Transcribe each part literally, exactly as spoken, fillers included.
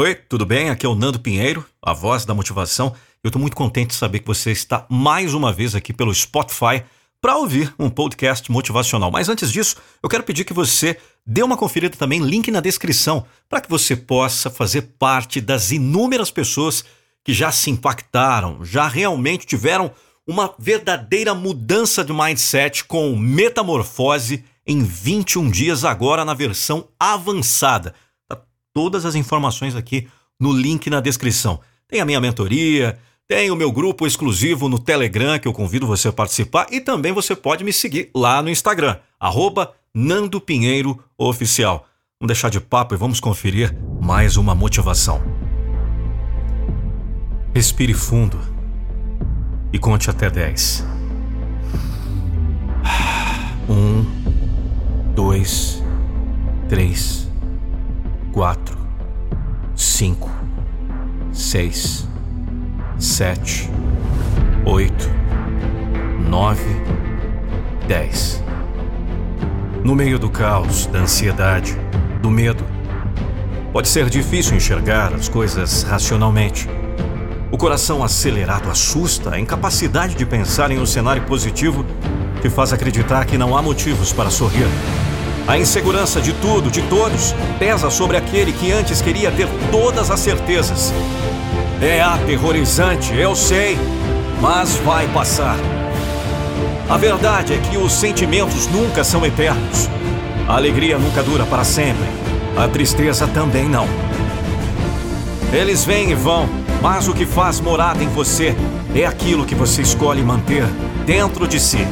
Oi, tudo bem? Aqui é o Nando Pinheiro, a voz da motivação. Eu estou muito contente de saber que você está mais uma vez aqui pelo Spotify para ouvir um podcast motivacional. Mas antes disso, eu quero pedir que você dê uma conferida também, link na descrição, para que você possa fazer parte das inúmeras pessoas que já se impactaram, já realmente tiveram uma verdadeira mudança de mindset com Metamorfose em vinte e um dias, agora na versão avançada. Tá todas as informações aqui no link na descrição. Tem a minha mentoria, tem o meu grupo exclusivo no Telegram, que eu convido você a participar, e também você pode me seguir lá no Instagram, arroba nando pinheiro oficial. Vamos deixar de papo e vamos conferir mais uma motivação. Respire fundo e conte até dez. um, dois, três, quatro, cinco, seis, sete, oito, nove, dez. No meio do caos, da ansiedade, do medo, pode ser difícil enxergar as coisas racionalmente. O coração acelerado assusta, a incapacidade de pensar em um cenário positivo te faz acreditar que não há motivos para sorrir. A insegurança de tudo, de todos, pesa sobre aquele que antes queria ter todas as certezas. É aterrorizante, eu sei, mas vai passar. A verdade é que os sentimentos nunca são eternos. A alegria nunca dura para sempre. A tristeza também não. Eles vêm e vão, mas o que faz morada em você é aquilo que você escolhe manter dentro de si.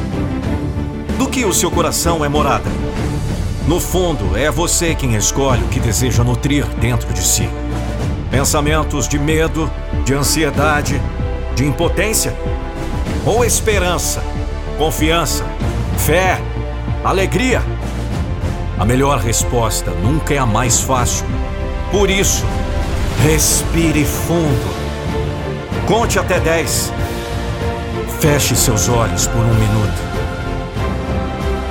Do que o seu coração é morada? No fundo, é você quem escolhe o que deseja nutrir dentro de si. Pensamentos de medo, de ansiedade, de impotência? Ou esperança, confiança, fé, alegria? A melhor resposta nunca é a mais fácil. Por isso, respire fundo. Conte até dez. Feche seus olhos por um minuto.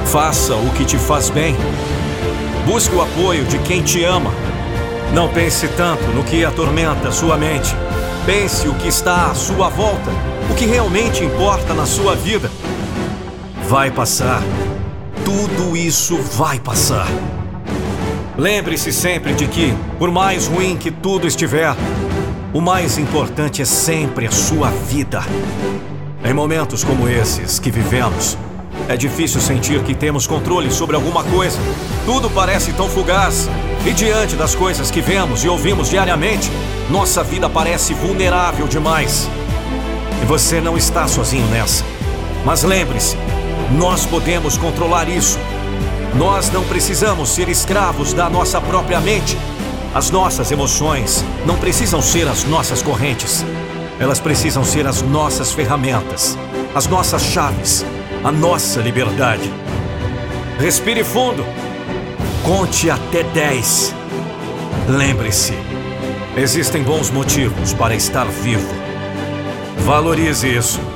Faça o que te faz bem. Busque o apoio de quem te ama. Não pense tanto no que atormenta sua mente. Pense o que está à sua volta, o que realmente importa na sua vida. Vai passar. Tudo isso vai passar. Lembre-se sempre de que, por mais ruim que tudo estiver, o mais importante é sempre a sua vida. Em momentos como esses que vivemos, é difícil sentir que temos controle sobre alguma coisa. Tudo parece tão fugaz. E diante das coisas que vemos e ouvimos diariamente, nossa vida parece vulnerável demais. E você não está sozinho nessa. Mas lembre-se, nós podemos controlar isso. Nós não precisamos ser escravos da nossa própria mente. As nossas emoções não precisam ser as nossas correntes. Elas precisam ser as nossas ferramentas, as nossas chaves, a nossa liberdade. Respire fundo. Conte até dez. Lembre-se, existem bons motivos para estar vivo. Valorize isso.